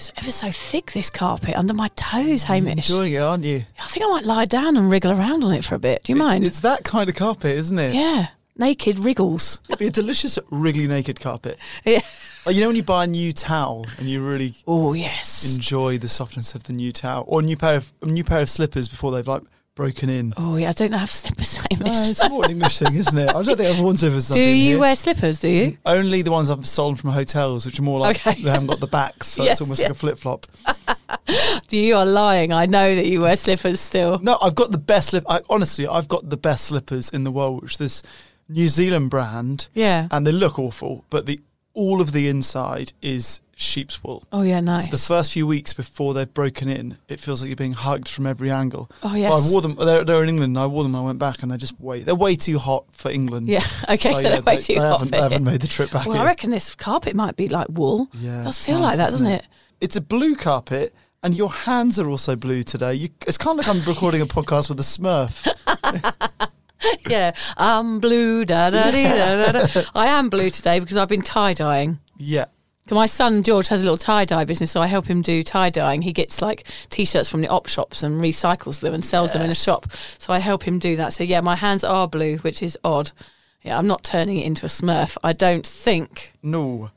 It's ever so thick, this carpet, under my toes, Hamish. You're enjoying it, aren't you? I think I might lie down and wriggle around on it for a bit. Do you mind? It's that kind of carpet, isn't it? Yeah. Naked wriggles. It'd be a delicious wriggly naked carpet. Yeah. Like, you know when you buy a new towel and you really enjoy the softness of the new towel? Or a new pair of slippers before they've like broken in. Oh, yeah, I don't have slippers, Hamish. No, it's more an English thing, isn't it? I don't think I've worn slippers. Do you wear slippers, do you? Only the ones I've stolen from hotels, which are more like they haven't got the backs, so it's almost like a flip-flop. You are lying. I know that you wear slippers still. No, I've got the best slippers. Honestly, I've got the best slippers in the world, which is this New Zealand brand. Yeah. And they look awful, but all of the inside is sheep's wool. Oh, yeah, nice. So the first few weeks before they've broken in, it feels like you're being hugged from every angle. Oh, yes. Well, I wore them. They're in England. And I wore them. I went back and they're way too hot for England. Yeah, okay, so they're way too hot. I haven't made the trip back. Well, I reckon this carpet might be like wool. Yeah, it does feel like that, doesn't it? It's a blue carpet, and your hands are also blue today. It's kind of like I'm recording a podcast with a Smurf. Yeah, I'm blue, da-da-dee-da-da-da. I am blue today because I've been tie-dyeing. Yeah. My son George has a little tie-dye business, so I help him do tie-dyeing. He gets like T-shirts from the op shops and recycles them and sells them in a shop. So I help him do that. So yeah, my hands are blue, which is odd. Yeah, I'm not turning it into a Smurf, I don't think. No.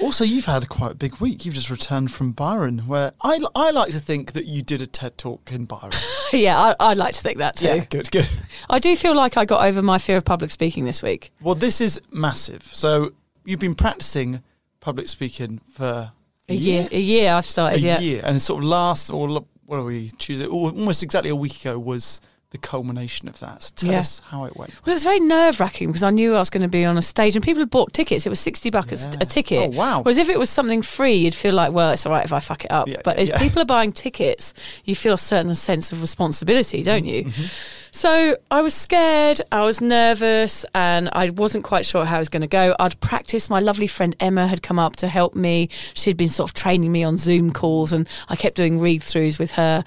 Also, you've had quite a big week. You've just returned from Byron, where I like to think that you did a TED Talk in Byron. Yeah, I like to think that too. Yeah, good. I do feel like I got over my fear of public speaking this week. Well, this is massive. So you've been practising public speaking for a year. A year I've started, year. And it's sort of almost exactly a week ago was the culmination of that. So tell us how it went. Well, it was very nerve-wracking because I knew I was going to be on a stage and people had bought tickets. It was $60 a ticket. Oh, wow. Whereas if it was something free, you'd feel like, well, it's all right if I fuck it up. But if people are buying tickets, you feel a certain sense of responsibility, don't you? Mm-hmm. So I was scared, I was nervous, and I wasn't quite sure how it was going to go. I'd practiced. My lovely friend Emma had come up to help me. She'd been sort of training me on Zoom calls and I kept doing read-throughs with her.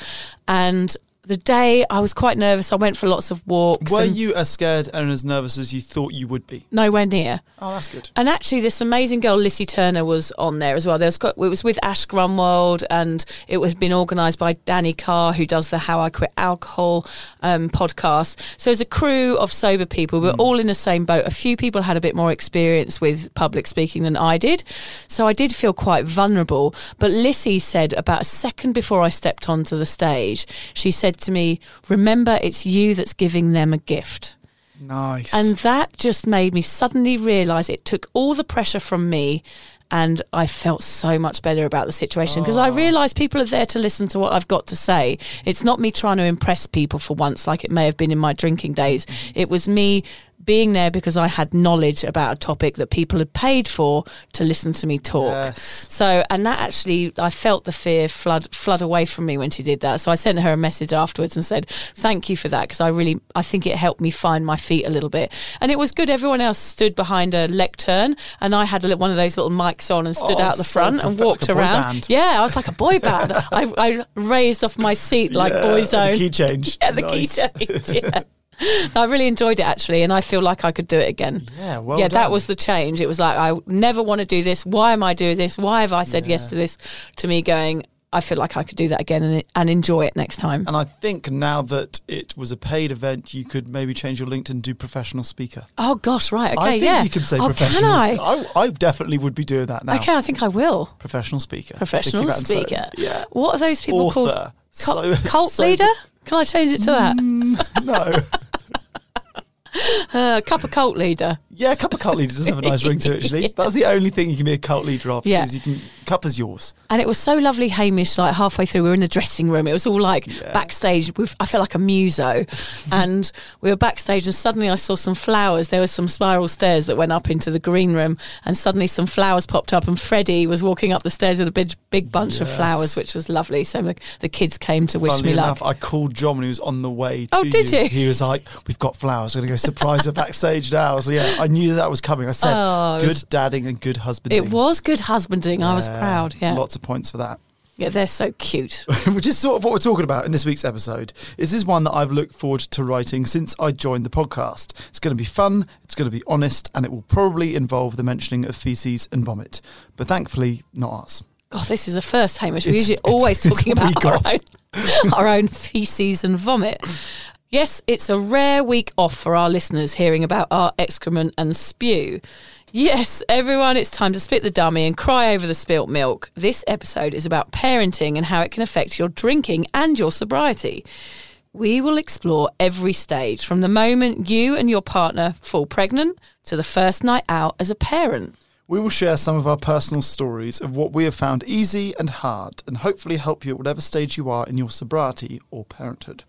And the day I was quite nervous. I went for lots of walks. Were you as scared and as nervous as you thought you would be? Nowhere near. Oh, that's good. And actually, this amazing girl, Lissy Turner, was on there as well. It was with Ash Grunwald, and it was been organised by Danny Carr, who does the How I Quit Alcohol podcast. So it's a crew of sober people. We're all in the same boat. A few people had a bit more experience with public speaking than I did. So I did feel quite vulnerable. But Lissy said about a second before I stepped onto the stage, she said to me, remember, it's you that's giving them a gift. Nice. And that just made me suddenly realise it took all the pressure from me and I felt so much better about the situation because I realised people are there to listen to what I've got to say. It's not me trying to impress people for once like it may have been in my drinking days. It was me being there because I had knowledge about a topic that people had paid for to listen to me talk. Yes. So, and that actually, I felt the fear flood away from me when she did that. So I sent her a message afterwards and said, thank you for that, because I think it helped me find my feet a little bit. And it was good. Everyone else stood behind a lectern and I had one of those little mics on and stood out the front and walked like around. Band. Yeah, I was like a boy band. I raised off my seat like Boyzone. The key change. Yeah, the key change, yeah. I really enjoyed it actually, and I feel like I could do it again. Yeah, well done. That was the change. It was like, I never want to do this. Why am I doing this? Why have I said yes to this? To me going, I feel like I could do that again and enjoy it next time. And I think now that it was a paid event, you could maybe change your LinkedIn and do professional speaker. Oh, gosh, right. Okay, I think you can say professional speaker. I definitely would be doing that now. Okay, I think I will. Professional speaker. Professional speaker. Yeah. What are those people called? Author. Cult leader? Can I change it to that? No. Cup of cult leader. Yeah, cup of cult leader does have a nice ring to it, actually. Yeah. That's the only thing you can be a cult leader of. Yeah. Cup is yours. And it was so lovely, Hamish, like halfway through, we were in the dressing room. It was all like backstage. I felt like a muso. And we were backstage and suddenly I saw some flowers. There were some spiral stairs that went up into the green room and suddenly some flowers popped up and Freddie was walking up the stairs with a big bunch of flowers, which was lovely. So the kids came to wish me luck. I called John when he was on the way to you? He was like, we've got flowers. We're going to go surprise her backstage now. So yeah, I knew that was coming. I said, good dadding and good husbanding. It was good husbanding. I was proud. Yeah, lots of points for that. Yeah, they're so cute. Which is sort of what we're talking about in this week's episode. This is one that I've looked forward to writing since I joined the podcast. It's going to be fun, it's going to be honest, and it will probably involve the mentioning of faeces and vomit. But thankfully, not ours. God, this is a first, Hamish. We're usually always talking about our own faeces and vomit. Yes, it's a rare week off for our listeners hearing about our excrement and spew. Yes, everyone, it's time to spit the dummy and cry over the spilt milk. This episode is about parenting and how it can affect your drinking and your sobriety. We will explore every stage from the moment you and your partner fall pregnant to the first night out as a parent. We will share some of our personal stories of what we have found easy and hard and hopefully help you at whatever stage you are in your sobriety or parenthood.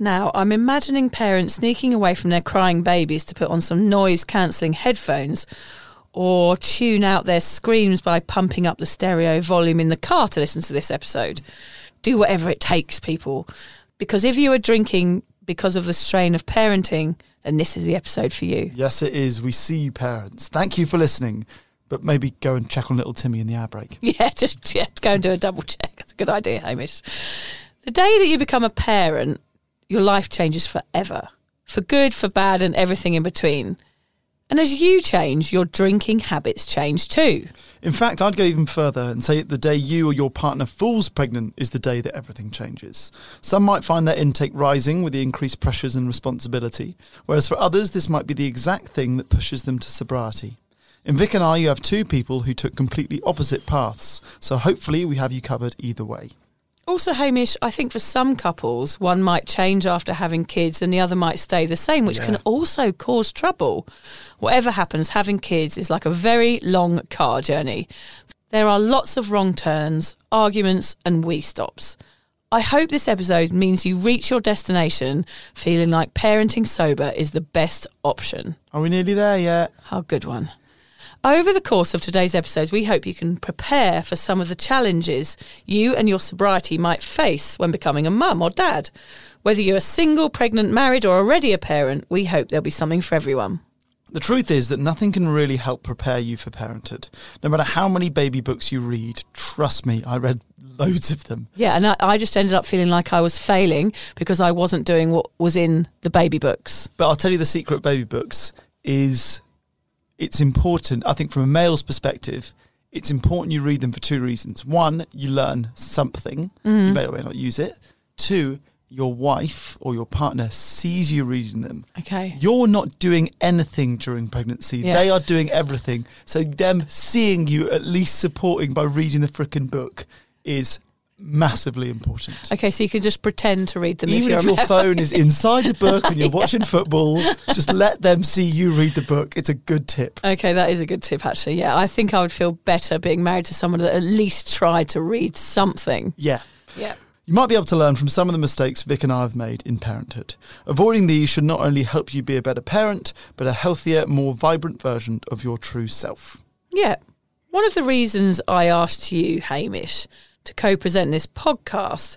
Now, I'm imagining parents sneaking away from their crying babies to put on some noise-cancelling headphones or tune out their screams by pumping up the stereo volume in the car to listen to this episode. Do whatever it takes, people. Because if you are drinking because of the strain of parenting, then this is the episode for you. Yes, it is. We see you, parents. Thank you for listening. But maybe go and check on little Timmy in the air break. Yeah, just go and do a double check. That's a good idea, Hamish. The day that you become a parent, your life changes forever, for good, for bad, and everything in between. And as you change, your drinking habits change too. In fact, I'd go even further and say the day you or your partner falls pregnant is the day that everything changes. Some might find their intake rising with the increased pressures and responsibility, whereas for others, this might be the exact thing that pushes them to sobriety. In Vic and I, you have two people who took completely opposite paths, so hopefully we have you covered either way. Also, Hamish, I think for some couples, one might change after having kids and the other might stay the same, which can also cause trouble. Whatever happens, having kids is like a very long car journey. There are lots of wrong turns, arguments and wee-stops. I hope this episode means you reach your destination feeling like parenting sober is the best option. Are we nearly there yet? Oh, good one. Over the course of today's episodes, we hope you can prepare for some of the challenges you and your sobriety might face when becoming a mum or dad. Whether you're single, pregnant, married or already a parent, we hope there'll be something for everyone. The truth is that nothing can really help prepare you for parenthood. No matter how many baby books you read, trust me, I read loads of them. Yeah, and I just ended up feeling like I was failing because I wasn't doing what was in the baby books. But I'll tell you the secret baby books is... It's important, I think from a male's perspective, it's important you read them for two reasons. One, you learn something, you may or may not use it. Two, your wife or your partner sees you reading them. Okay. You're not doing anything during pregnancy. Yeah. They are doing everything. So them seeing you at least supporting by reading the frickin' book is massively important. Okay, so you can just pretend to read them. Even if your phone is inside the book and you're watching football, just let them see you read the book. It's a good tip. Okay, that is a good tip, actually. Yeah, I think I would feel better being married to someone that at least tried to read something. Yeah. Yeah. You might be able to learn from some of the mistakes Vic and I have made in parenthood. Avoiding these should not only help you be a better parent, but a healthier, more vibrant version of your true self. Yeah. One of the reasons I asked you, Hamish, to co-present this podcast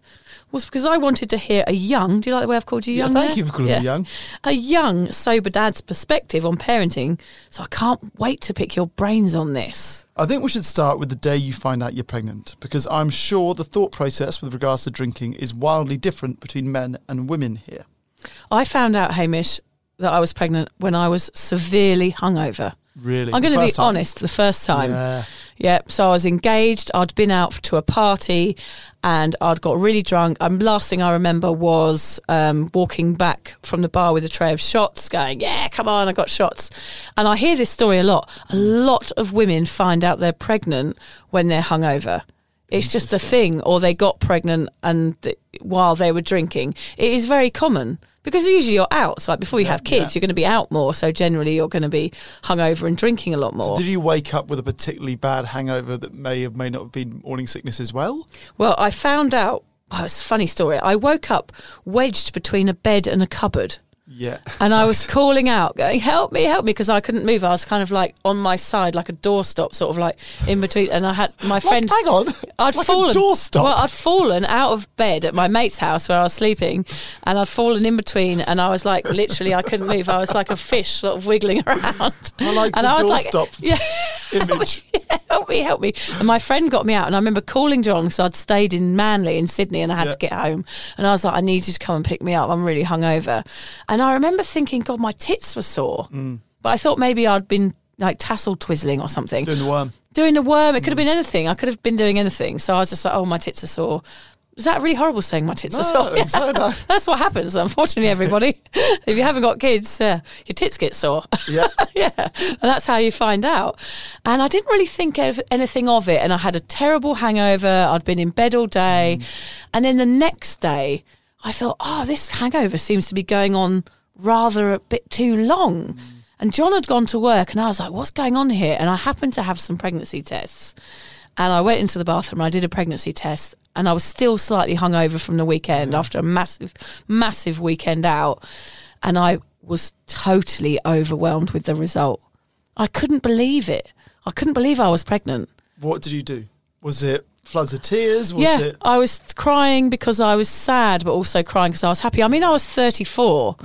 was because I wanted to hear a young, do you like the way I've called you young? Yeah, thank you for calling me young. A young sober dad's perspective on parenting. So I can't wait to pick your brains on this. I think we should start with the day you find out you're pregnant, because I'm sure the thought process with regards to drinking is wildly different between men and women here. I found out, Hamish, that I was pregnant when I was severely hungover. Really? I'm going to be honest, the first time. Yeah, so I was engaged, I'd been out to a party and I'd got really drunk, and last thing I remember was walking back from the bar with a tray of shots going, yeah, come on, I got shots. And I hear this story a lot. A lot of women find out they're pregnant when they're hungover. It's just a thing, or they got pregnant and while they were drinking. It is very common. Because usually you're out, so like before you have kids, you're going to be out more, so generally you're going to be hungover and drinking a lot more. So did you wake up with a particularly bad hangover that may not have been morning sickness as well? Well, I found out, it's a funny story, I woke up wedged between a bed and a cupboard. Yeah. And I was calling out, going, help me, because I couldn't move. I was kind of like on my side, like a doorstop, sort of like in between. And I had my friend... Hang on, I'd like fallen, a doorstop? Well, I'd fallen out of bed at my mate's house where I was sleeping, and I'd fallen in between, and I was like, literally, I couldn't move. I was like a fish sort of wiggling around. I like and the doorstop image. Help me. And my friend got me out, and I remember calling John, because I'd stayed in Manly in Sydney, and I had to get home. And I was like, I need you to come and pick me up. I'm really hungover. And I remember thinking, God, my tits were sore. Mm. But I thought maybe I'd been like tassel twizzling or something. Doing the worm. It could have been anything. I could have been doing anything. So I was just like, oh, my tits are sore. Is that really horrible saying my tits are sore? Yeah. So, no. That's what happens, unfortunately, everybody. If you haven't got kids, your tits get sore. Yeah. And that's how you find out. And I didn't really think of anything of it. And I had a terrible hangover. I'd been in bed all day. And then the next day, I thought, this hangover seems to be going on rather a bit too long. And John had gone to work, and I was like, what's going on here? And I happened to have some pregnancy tests. And I went into the bathroom, and I did a pregnancy test, and I was still slightly hungover from the weekend after a massive, massive weekend out. And I was totally overwhelmed with the result. I couldn't believe it. I couldn't believe I was pregnant. What did you do? Was it... floods of tears? Was it? I was crying because I was sad, but also crying because I was happy. I mean, I was 34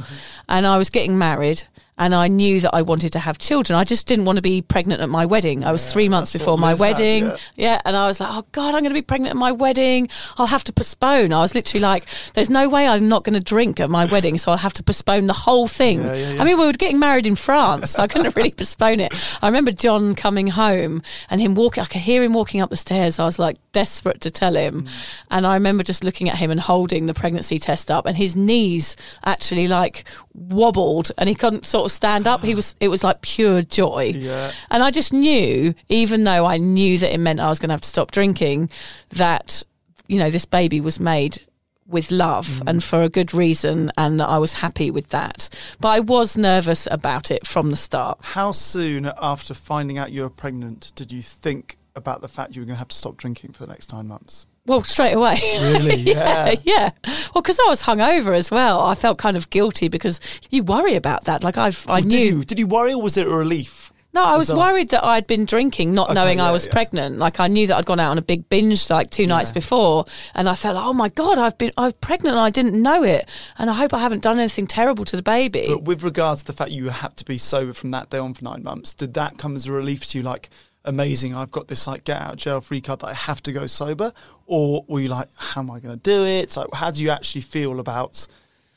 and I was getting married, and I knew that I wanted to have children. I just didn't want to be pregnant at my wedding. I was 3 months before my wedding. And I was like, oh, God, I'm going to be pregnant at my wedding. I'll have to postpone. I was literally like, there's no way I'm not going to drink at my wedding, so I'll have to postpone the whole thing. I mean, we were getting married in France, so I couldn't really postpone it. I remember John coming home and him walking. I could hear him walking up the stairs. I was like desperate to tell him. And I remember just looking at him and holding the pregnancy test up, and his knees actually like wobbled, and he couldn't sort of stand up. It was like pure joy. And I just knew, even though I knew that it meant I was going to have to stop drinking, that, you know, this baby was made with love and for a good reason, and I was happy with that. But I was nervous about it from the start. How soon after finding out you were pregnant did you think about the fact you were going to have to stop drinking for the next 9 months? Well, straight away. Really? Yeah. Well, because I was hungover as well, I felt kind of guilty because you worry about that. Like I knew. Did you worry, or was it a relief? No, I was worried that I'd been drinking, not knowing I was pregnant. Like I knew that I'd gone out on a big binge like two nights before, and I felt like, oh my God, I was pregnant and I didn't know it, and I hope I haven't done anything terrible to the baby. But with regards to the fact you have to be sober from that day on for 9 months, did that come as a relief to you? Like, amazing, I've got this like get out jail free card that I have to go sober? Or were you like, how am I going to do it? Like, how do you actually feel about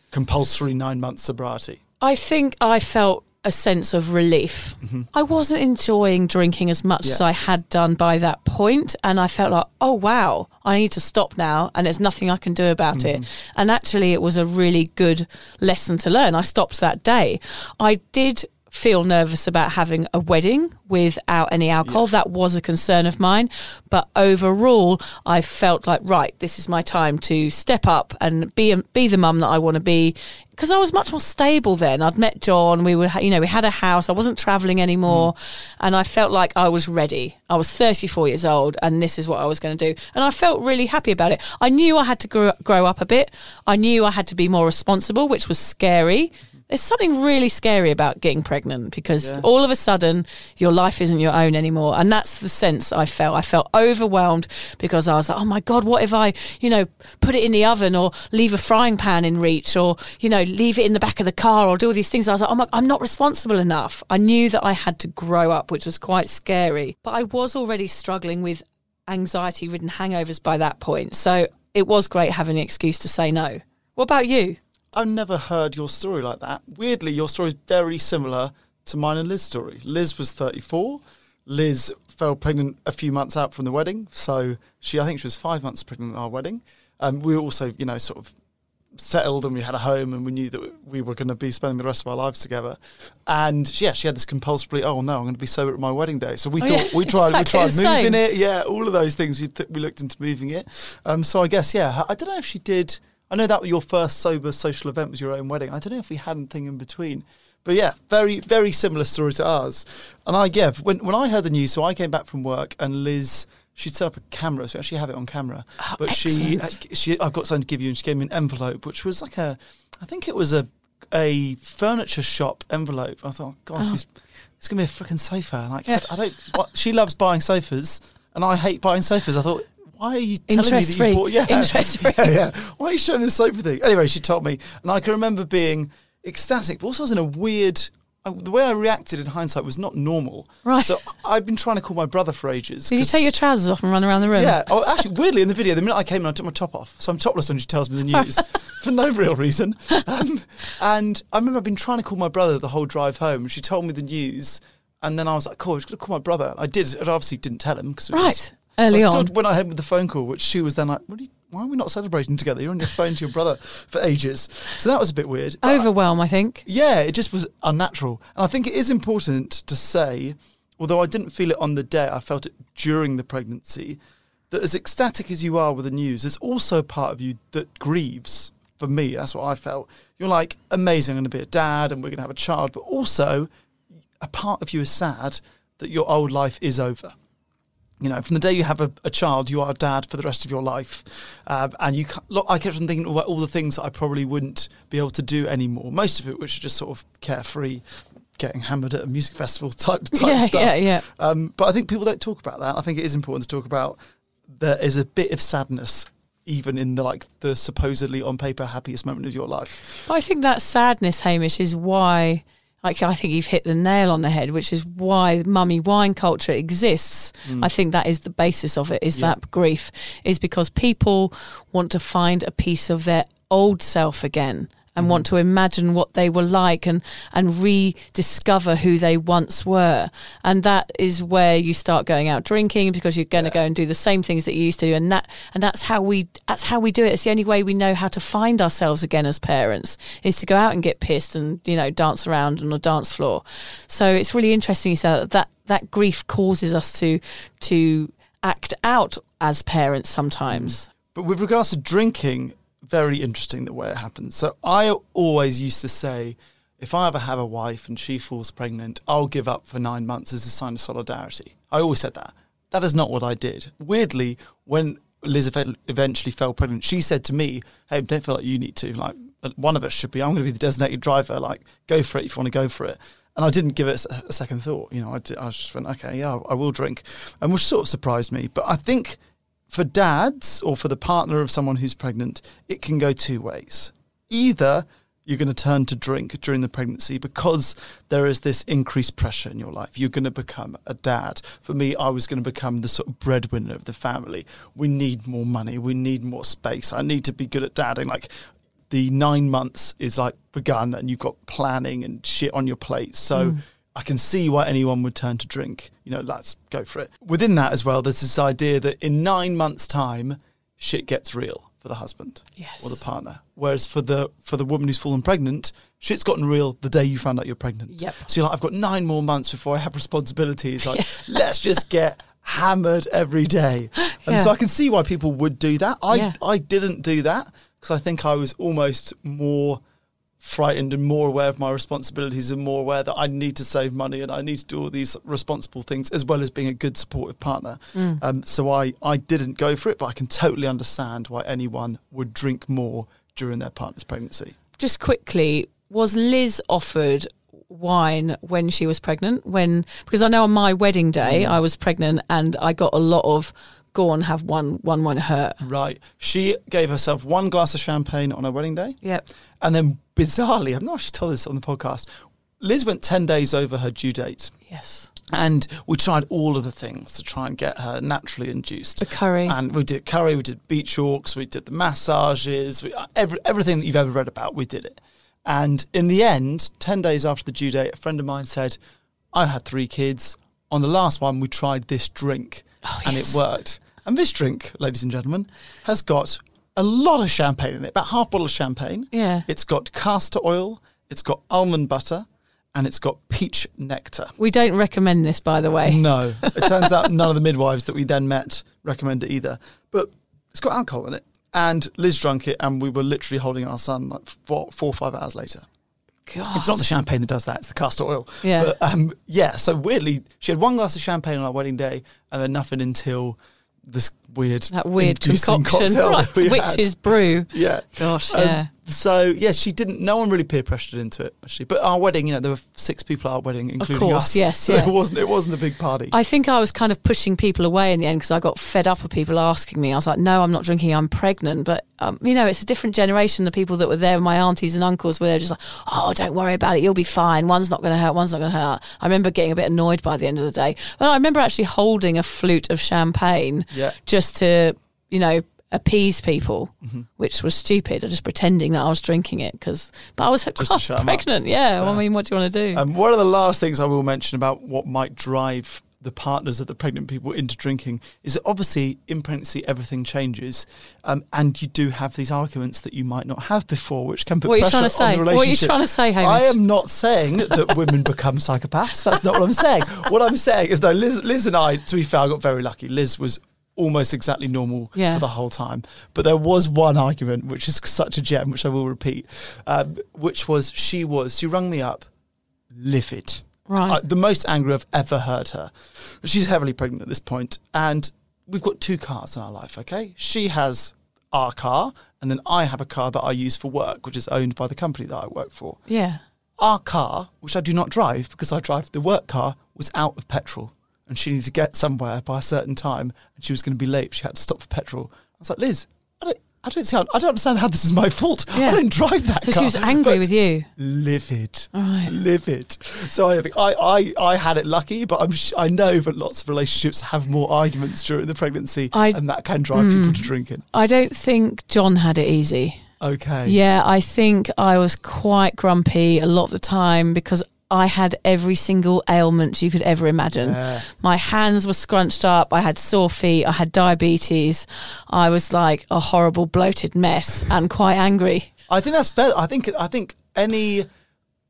compulsory 9 months sobriety? I think I felt a sense of relief. I wasn't enjoying drinking as much as I had done by that point, and I felt like, oh wow, I need to stop now, and there's nothing I can do about it. And actually it was a really good lesson to learn. I stopped that day. I did feel nervous about having a wedding without any alcohol. Yeah. That was a concern of mine. But overall, I felt like, right, this is my time to step up and be the mum that I want to be. Because I was much more stable then. I'd met John. We were, we had a house. I wasn't travelling anymore. And I felt like I was ready. I was 34 years old and this is what I was going to do. And I felt really happy about it. I knew I had to grow up a bit. I knew I had to be more responsible, which was scary. There's something really scary about getting pregnant because all of a sudden your life isn't your own anymore. And that's the sense I felt. I felt overwhelmed because I was like, oh my God, what if I, put it in the oven or leave a frying pan in reach or, leave it in the back of the car or do all these things. I was like, oh my, I'm not responsible enough. I knew that I had to grow up, which was quite scary. But I was already struggling with anxiety-ridden hangovers by that point. So it was great having an excuse to say no. What about you? I've never heard your story like that. Weirdly, your story is very similar to mine and Liz's story. Liz was 34. Liz fell pregnant a few months out from the wedding. So I think she was 5 months pregnant at our wedding. We were also, sort of settled and we had a home and we knew that we were going to be spending the rest of our lives together. And she had this compulsively, oh no, I'm going to be sober at my wedding day. So we thought, we tried moving it. Yeah, all of those things. We looked into moving it. So I guess, I don't know if she did... I know that your first sober social event was your own wedding. I don't know if we had anything in between. But very, very similar story to ours. And when I heard the news, so I came back from work and Liz, she'd set up a camera, so we actually have it on camera. Oh, but she I've got something to give you, and she gave me an envelope, which was like I think it was a furniture shop envelope. I thought, gosh, it's going to be a freaking sofa. She loves buying sofas and I hate buying sofas. I thought, why are you telling me that you bought... Interest-free. Why are you showing this sofa thing? Anyway, she told me. And I can remember being ecstatic, but also I was in a weird... the way I reacted in hindsight was not normal. Right. So I'd been trying to call my brother for ages. Did you take your trousers off and run around the room? Yeah. Oh, actually, weirdly, in the video, the minute I came in, I took my top off. So I'm topless when she tells me the news for no real reason. And I remember I'd been trying to call my brother the whole drive home. She told me the news, and then I was like, cool, I was going to call my brother. I did. I obviously didn't tell him. Because early on. When I had with the phone call, which she was then like, why are we not celebrating together? You're on your phone to your brother for ages. So that was a bit weird. Overwhelm, I think. Yeah, it just was unnatural. And I think it is important to say, although I didn't feel it on the day, I felt it during the pregnancy, that as ecstatic as you are with the news, there's also a part of you that grieves. For me, that's what I felt. You're like, amazing, I'm going to be a dad and we're going to have a child. But also, a part of you is sad that your old life is over. From the day you have a child, you are a dad for the rest of your life. And you can't, I kept on thinking about all the things that I probably wouldn't be able to do anymore. Most of it, which are just sort of carefree, getting hammered at a music festival type stuff. Yeah. But I think people don't talk about that. I think it is important to talk about there is a bit of sadness, even in the supposedly on paper happiest moment of your life. I think that sadness, Hamish, is why... I think you've hit the nail on the head, which is why mummy wine culture exists. I think that is the basis of it, is that grief, is because people want to find a piece of their old self again and want to imagine what they were like and rediscover who they once were. And that is where you start going out drinking because you're going to go and do the same things that you used to do. And that's how we do it. It's the only way we know how to find ourselves again as parents, is to go out and get pissed and, dance around on a dance floor. So it's really interesting you say that grief causes us to act out as parents sometimes. But with regards to drinking... very interesting the way it happens. So I always used to say, if I ever have a wife and she falls pregnant, I'll give up for 9 months as a sign of solidarity. I always said that. That is not what I did. Weirdly, when Liz eventually fell pregnant, she said to me, hey, don't feel like you need to. Like, one of us should be. I'm going to be the designated driver. Like, go for it if you want to go for it. And I didn't give it a second thought. I just went, okay, I will drink. And which sort of surprised me. But I think... for dads or for the partner of someone who's pregnant, it can go two ways. Either you're going to turn to drink during the pregnancy because there is this increased pressure in your life. You're going to become a dad. For me, I was going to become the sort of breadwinner of the family. We need more money. We need more space. I need to be good at dadding. The 9 months is begun and you've got planning and shit on your plate. So... I can see why anyone would turn to drink. Let's go for it. Within that as well, there's this idea that in 9 months' time, shit gets real. for the husband or the partner. Whereas for the woman who's fallen pregnant, shit's gotten real the day you found out you're pregnant. Yep. So you're like, I've got 9 more months before I have responsibilities. Like, let's just get hammered every day. And so I can see why people would do that. I didn't do that because I think I was almost more frightened and more aware of my responsibilities and more aware that I need to save money and I need to do all these responsible things as well as being a good supportive partner. So I didn't go for it, but I can totally understand why anyone would drink more during their partner's pregnancy. Just quickly, was Liz offered wine when she was pregnant? Because I know on my wedding day I was pregnant and I got a lot of go on, have one won't hurt. Right. She gave herself 1 glass of champagne on her wedding day. Yep. And then bizarrely, I've not actually told this on the podcast, Liz went 10 days over her due date. Yes. And we tried all of the things to try and get her naturally induced. A curry. And we did curry, we did beach walks, we did the massages, everything that you've ever read about, we did it. And in the end, 10 days after the due date, a friend of mine said, I had 3 kids. On the last one, we tried this drink. Oh, and it worked. And this drink, ladies and gentlemen, has got a lot of champagne in it, about half a bottle of champagne. Yeah. It's got castor oil, it's got almond butter, and it's got peach nectar. We don't recommend this, by the way. No. It turns out none of the midwives that we then met recommend it either. But it's got alcohol in it. And Liz drank it, and we were literally holding our son like 4 or 5 hours later. God. It's not the champagne that does that, it's the castor oil. Yeah. But, so weirdly, she had 1 glass of champagne on our wedding day and then nothing until this weird concoction, right, witch's brew. Yeah. Gosh, yeah. She didn't, no one really peer pressured into it, actually. But our wedding, there were 6 people at our wedding, including us. Of course, us, yes. So yeah. It wasn't a big party. I think I was kind of pushing people away in the end because I got fed up with people asking me. I was like, no, I'm not drinking, I'm pregnant. But, it's a different generation. The people that were there, my aunties and uncles, were there just like, oh, don't worry about it, you'll be fine. One's not going to hurt. I remember getting a bit annoyed by the end of the day. Well, I remember actually holding a flute of champagne just to, appease people, which was stupid. I was just pretending that I was drinking it but I was pregnant. Yeah. Well, I mean, what do you want to do? One of the last things I will mention about what might drive the partners of the pregnant people into drinking is that obviously in pregnancy everything changes, and you do have these arguments that you might not have before, which can put pressure on the relationship. What are you trying to say, Hamish? I am not saying that women become psychopaths. That's not what I'm saying. What I'm saying is, no, Liz and I, to be fair, I got very lucky. Liz was almost exactly normal for the whole time. But there was one argument, which is such a gem, which I will repeat, which was she rung me up, livid. Right. The most angry I've ever heard her. She's heavily pregnant at this point, and we've got 2 cars in our life, okay? She has our car, and then I have a car that I use for work, which is owned by the company that I work for. Yeah. Our car, which I do not drive because I drive the work car, was out of petrol. And she needed to get somewhere by a certain time, and she was going to be late. She had to stop for petrol. I was like, Liz, I don't understand how this is my fault. Yeah. I didn't drive that car. So she was angry with you? Livid. Right. Livid. So I think I had it lucky, but I know that lots of relationships have more arguments during the pregnancy, and that can drive people to drinking. I don't think John had it easy. Okay. Yeah, I think I was quite grumpy a lot of the time because I had every single ailment you could ever imagine. Yeah. My hands were scrunched up. I had sore feet. I had diabetes. I was like a horrible bloated mess and quite angry. I think that's fair. I think any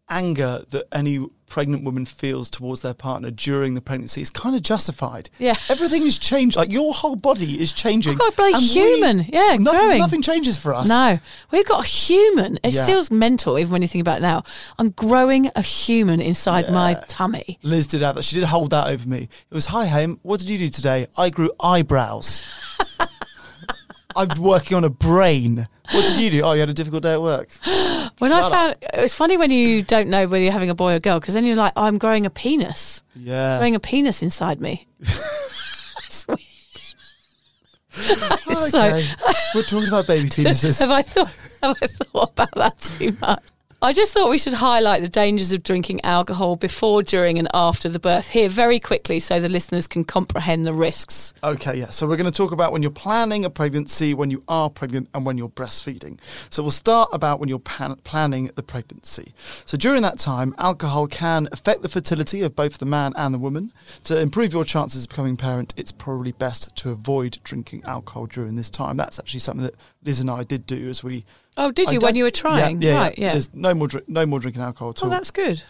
anger that any pregnant woman feels towards their partner during the pregnancy is kind of justified. Yeah. Everything is changed. Like your whole body is changing. I've got a bloody human. Nothing changes for us. No. We've got a human. It feels mental even when you think about it now. I'm growing a human inside my tummy. Liz did have that. She did hold that over me. It was, hi, Haim, what did you do today? I grew eyebrows. I'm working on a brain. What did you do? Oh, you had a difficult day at work. It's funny when you don't know whether you're having a boy or girl, because then you're like, oh, I'm growing a penis. Yeah. I'm growing a penis inside me. That's weird. Okay. We're talking about baby penises. Have I thought about that too much? I just thought we should highlight the dangers of drinking alcohol before, during and after the birth here very quickly so the listeners can comprehend the risks. Okay, yeah. So we're going to talk about when you're planning a pregnancy, when you are pregnant and when you're breastfeeding. So we'll start about when you're planning the pregnancy. So during that time, alcohol can affect the fertility of both the man and the woman. To improve your chances of becoming a parent, it's probably best to avoid drinking alcohol during this time. That's actually something that Liz and I did do as we... Oh, did you, when you were trying? Yeah, right, yeah. There's no more drinking alcohol at all. Oh, that's good.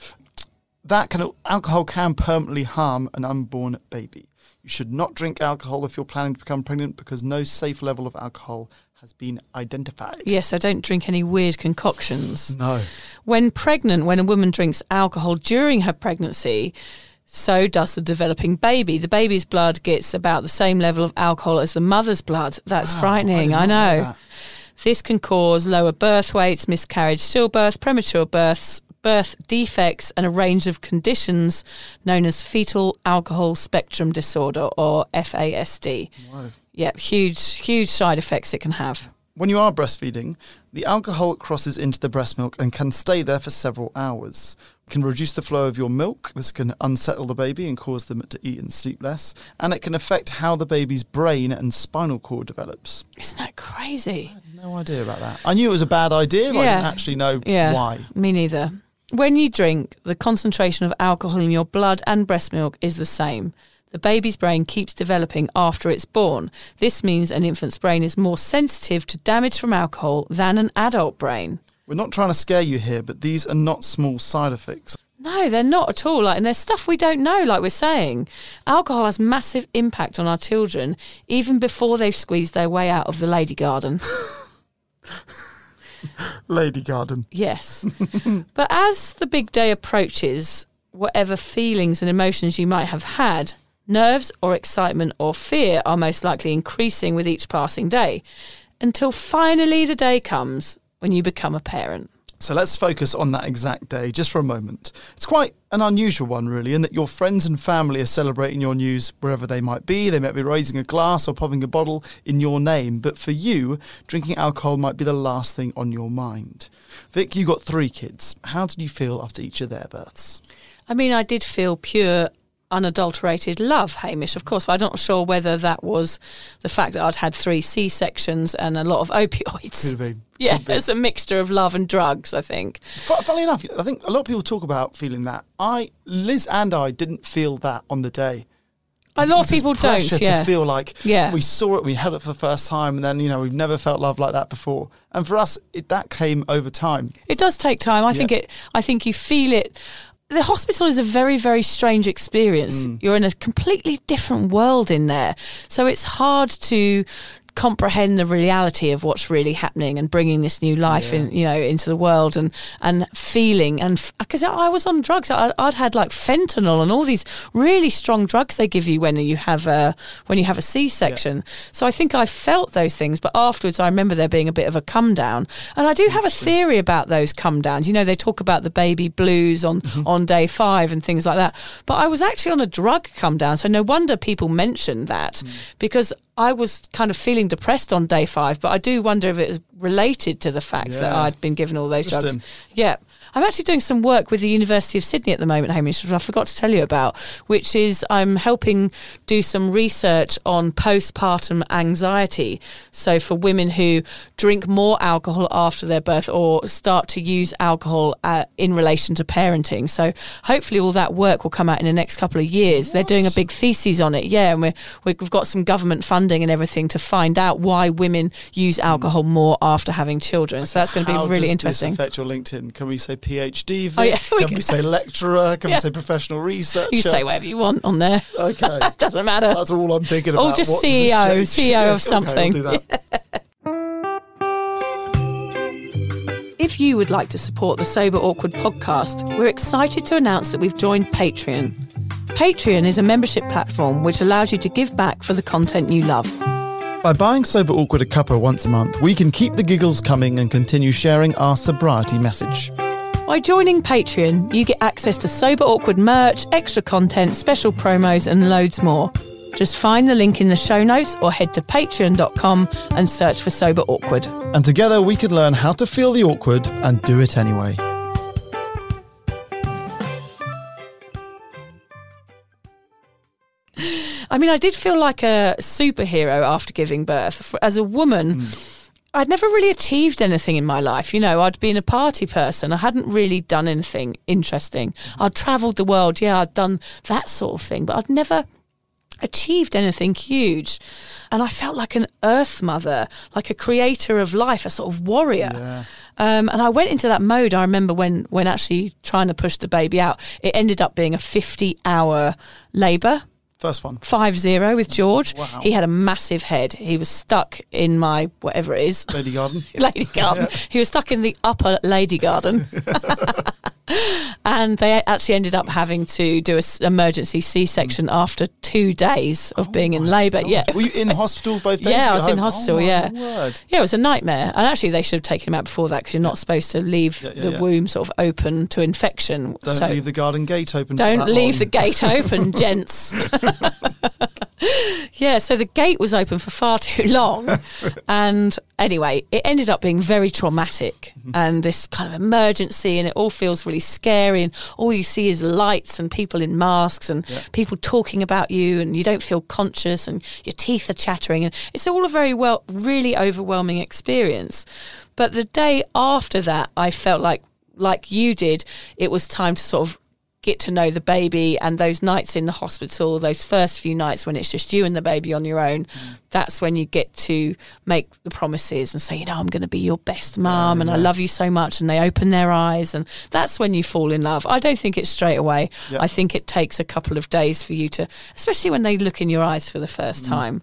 Alcohol can permanently harm an unborn baby. You should not drink alcohol if you're planning to become pregnant because no safe level of alcohol has been identified. Yes, I don't drink any weird concoctions. No. When pregnant, when a woman drinks alcohol during her pregnancy, so does the developing baby. The baby's blood gets about the same level of alcohol as the mother's blood. That's frightening, I know. Like this can cause lower birth weights, miscarriage, stillbirth, premature births, birth defects, and a range of conditions known as fetal alcohol spectrum disorder, or FASD. Wow. Yep, huge side effects it can have. When you are breastfeeding, the alcohol crosses into the breast milk and can stay there for several hours. It can reduce the flow of your milk. This can unsettle the baby and cause them to eat and sleep less. And it can affect how the baby's brain and spinal cord develops. Isn't that crazy? I had no idea about that. I knew it was a bad idea, but I didn't actually know why. Me neither. When you drink, the concentration of alcohol in your blood and breast milk is the same. The baby's brain keeps developing after it's born. This means an infant's brain is more sensitive to damage from alcohol than an adult brain. We're not trying to scare you here, but these are not small side effects. No, they're not at all. And there's stuff we don't know, like we're saying. Alcohol has massive impact on our children, even before they've squeezed their way out of the lady garden. Lady garden. Yes. But as the big day approaches, whatever feelings and emotions you might have had... nerves or excitement or fear are most likely increasing with each passing day until finally the day comes when you become a parent. So let's focus on that exact day just for a moment. It's quite an unusual one, really, in that your friends and family are celebrating your news wherever they might be. They might be raising a glass or popping a bottle in your name. But for you, drinking alcohol might be the last thing on your mind. Vic, you got 3 kids. How did you feel after each of their births? I mean, I did feel pure unadulterated love, Hamish, of course, but I'm not sure whether that was the fact that I'd had 3 C-sections and a lot of opioids. Could have been. Yeah, it's a mixture of love and drugs, I think. Funnily enough, I think a lot of people talk about feeling that. Liz and I didn't feel that on the day. A lot of people don't, yeah. To feel like we saw it, we had it for the first time, and then, you know, we've never felt love like that before. And for us, that came over time. It does take time. I think you feel it. The hospital is a very, very strange experience. Mm. You're in a completely different world in there. So it's hard to comprehend the reality of what's really happening and bringing this new life into the world and feeling. And because I was on drugs. I'd had like fentanyl and all these really strong drugs they give you when you have a C-section. Yeah. So I think I felt those things. But afterwards, I remember there being a bit of a come down. And I do have a theory about those come downs. You know, they talk about the baby blues on day 5 and things like that. But I was actually on a drug come down. So no wonder people mentioned that because I was kind of feeling depressed on day 5, but I do wonder if it was related to the fact that I'd been given all those drugs. Yeah. I'm actually doing some work with the University of Sydney at the moment, Hamish, which I forgot to tell you about, which is I'm helping do some research on postpartum anxiety. So for women who drink more alcohol after their birth or start to use alcohol in relation to parenting. So hopefully all that work will come out in the next couple of years. What? They're doing a big thesis on it. Yeah, and we've got some government funding and everything to find out why women use alcohol more after having children. So that's going to be really interesting. How does this affect your LinkedIn? Can we say PhD, Vic? Oh, yeah. Can we say lecturer? Can we say professional researcher? You say whatever you want on there. Okay. Doesn't matter. That's all I'm thinking about. Or just what CEO of something. Okay, I'll do that. If you would like to support the Sober Awkward podcast, we're excited to announce that we've joined Patreon. Patreon is a membership platform which allows you to give back for the content you love. By buying Sober Awkward a cuppa once a month, we can keep the giggles coming and continue sharing our sobriety message. By joining Patreon, you get access to Sober Awkward merch, extra content, special promos and loads more. Just find the link in the show notes or head to patreon.com and search for Sober Awkward. And together we can learn how to feel the awkward and do it anyway. I mean, I did feel like a superhero after giving birth. As a woman, I'd never really achieved anything in my life. You know, I'd been a party person. I hadn't really done anything interesting. I'd travelled the world. Yeah, I'd done that sort of thing, but I'd never achieved anything huge. And I felt like an earth mother, like a creator of life, a sort of warrior. Yeah. And I went into that mode. I remember when actually trying to push the baby out, it ended up being a 50-hour labour. First one. 5-0 with George. Wow. He had a massive head. He was stuck in my, whatever it is. Lady garden. Lady garden. Yeah. He was stuck in the upper lady garden. And they actually ended up having to do an emergency C-section after 2 days of being in labour. Yeah. Were you in hospital both days? Yeah, I was in hospital, Word. Yeah, it was a nightmare. And actually, they should have taken him out before that, because you're not supposed to leave the womb sort of open to infection. Don't leave the garden gate open. Don't leave the gate open, gents. Yeah, so the gate was open for far too long. And anyway, it ended up being very traumatic, and this kind of emergency, and it all feels really scary, and all you see is lights and people in masks and people talking about you, and you don't feel conscious, and your teeth are chattering, and it's all a very really overwhelming experience. But the day after that, I felt like you did, it was time to sort of get to know the baby. And those nights in the hospital, those first few nights when it's just you and the baby on your own, that's when you get to make the promises and say, you know, I'm going to be your best mum, and I love you so much, and they open their eyes, and that's when you fall in love. I don't think it's straight away. I think it takes a couple of days for you to, especially when they look in your eyes for the first time.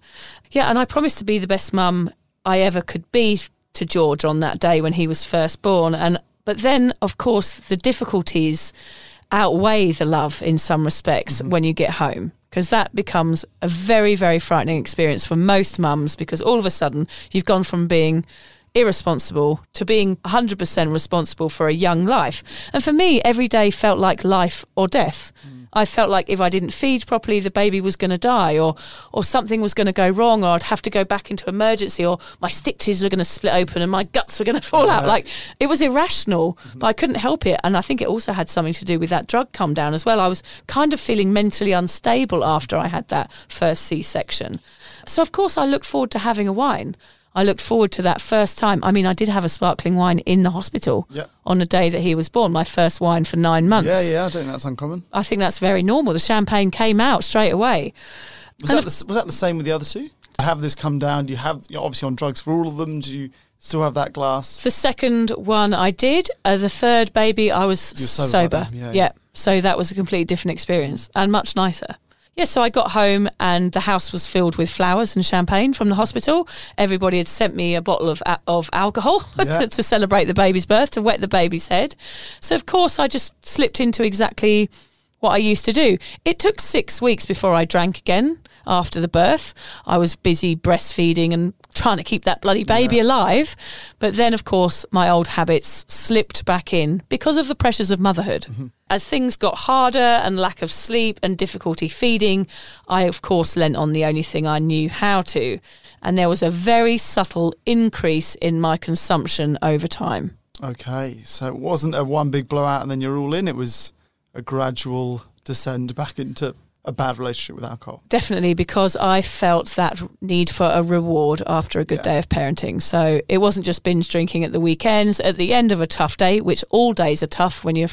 Yeah, and I promised to be the best mum I ever could be to George on that day when he was first born. But then, of course, the difficulties outweigh the love in some respects when you get home, because that becomes a very, very frightening experience for most mums, because all of a sudden you've gone from being irresponsible to being 100% responsible for a young life. And for me, every day felt like life or death. I felt like if I didn't feed properly, the baby was going to die, or something was going to go wrong, or I'd have to go back into emergency, or my stitches were going to split open and my guts were going to fall out. Like, it was irrational, but I couldn't help it. And I think it also had something to do with that drug come down as well. I was kind of feeling mentally unstable after I had that first C-section. So, of course, I looked forward to having a wine. I looked forward to that first time. I mean, I did have a sparkling wine in the hospital on the day that he was born, my first wine for 9 months. Yeah, I don't think that's uncommon. I think that's very normal. The champagne came out straight away. Was that the same with the other two? Have this come down? You're obviously on drugs for all of them. Do you still have that glass? The second one I did. The third baby, I was sober. Yeah, so that was a completely different experience and much nicer. Yeah, so I got home and the house was filled with flowers and champagne from the hospital. Everybody had sent me a bottle of alcohol to celebrate the baby's birth, to wet the baby's head. So, of course, I just slipped into exactly what I used to do. It took 6 weeks before I drank again after the birth. I was busy breastfeeding and trying to keep that bloody baby alive. But then, of course, my old habits slipped back in because of the pressures of motherhood. As things got harder and lack of sleep and difficulty feeding, I, of course, lent on the only thing I knew how to. And there was a very subtle increase in my consumption over time. Okay, so it wasn't a one big blowout and then you're all in. It was a gradual descend back into a bad relationship with alcohol. Definitely, because I felt that need for a reward after a good day of parenting. So it wasn't just binge drinking at the weekends. At the end of a tough day, which all days are tough when you're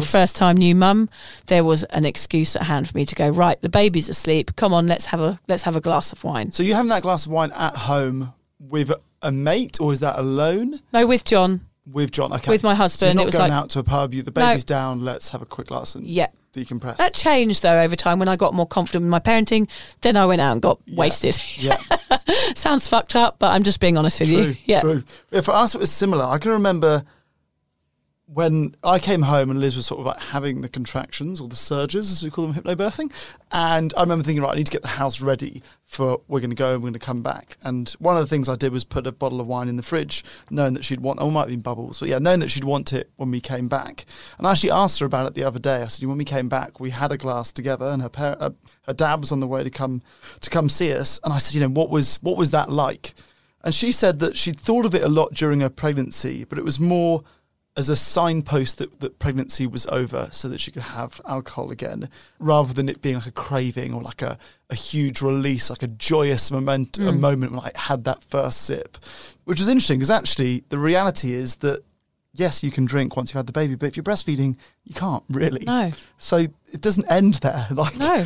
first-time new mum, there was an excuse at hand for me to go, right, the baby's asleep. Come on, let's have a glass of wine. So you having that glass of wine at home with a mate, or is that alone? No, with John. With John, okay. With my husband. So you're not going out to a pub, the baby's down, let's have a quick glass and decompress. That changed, though, over time. When I got more confident with my parenting, then I went out and got wasted. Yeah. Sounds fucked up, but I'm just being honest with you. Yeah. True. For us, it was similar. I can remember when I came home and Liz was sort of like having the contractions, or the surges, as we call them, hypnobirthing. And I remember thinking, right, I need to get the house ready for we're going to go and we're going to come back. And one of the things I did was put a bottle of wine in the fridge, knowing that she'd want, might have been bubbles, but knowing that she'd want it when we came back. And I actually asked her about it the other day. I said, when we came back, we had a glass together, and her dad was on the way to come see us. And I said, what was that like? And she said that she'd thought of it a lot during her pregnancy, but it was more as a signpost that pregnancy was over so that she could have alcohol again, rather than it being like a craving or like a huge release, like a joyous moment when I had that first sip, which was interesting because actually the reality is that, yes, you can drink once you've had the baby, but if you're breastfeeding, you can't really. No. So it doesn't end there. Like, no.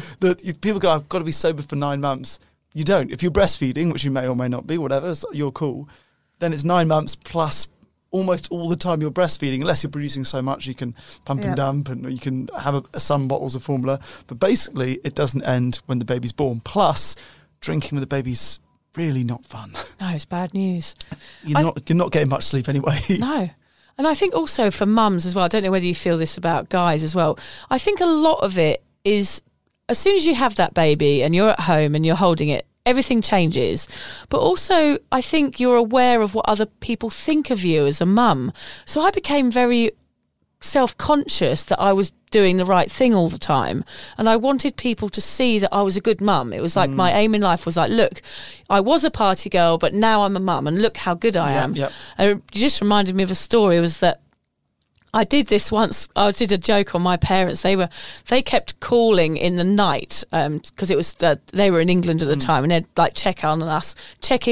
People go, I've got to be sober for 9 months. You don't. If you're breastfeeding, which you may or may not be, whatever, so you're cool, then it's 9 months plus almost all the time you're breastfeeding, unless you're producing so much you can pump and dump and you can have some bottles of formula. But basically, it doesn't end when the baby's born. Plus, drinking with the baby's really not fun. No, it's bad news. You're not getting much sleep anyway. No. And I think also for mums as well, I don't know whether you feel this about guys as well, I think a lot of it is as soon as you have that baby and you're at home and you're holding it, everything changes. But also, I think you're aware of what other people think of you as a mum. So I became very self-conscious that I was doing the right thing all the time. And I wanted people to see that I was a good mum. It was like my aim in life was like, look, I was a party girl, but now I'm a mum and look how good I am. Yep. And it just reminded me of a story was that I did this once. I did a joke on my parents. They kept calling in the night because it was they were in England at the time, and they'd like check in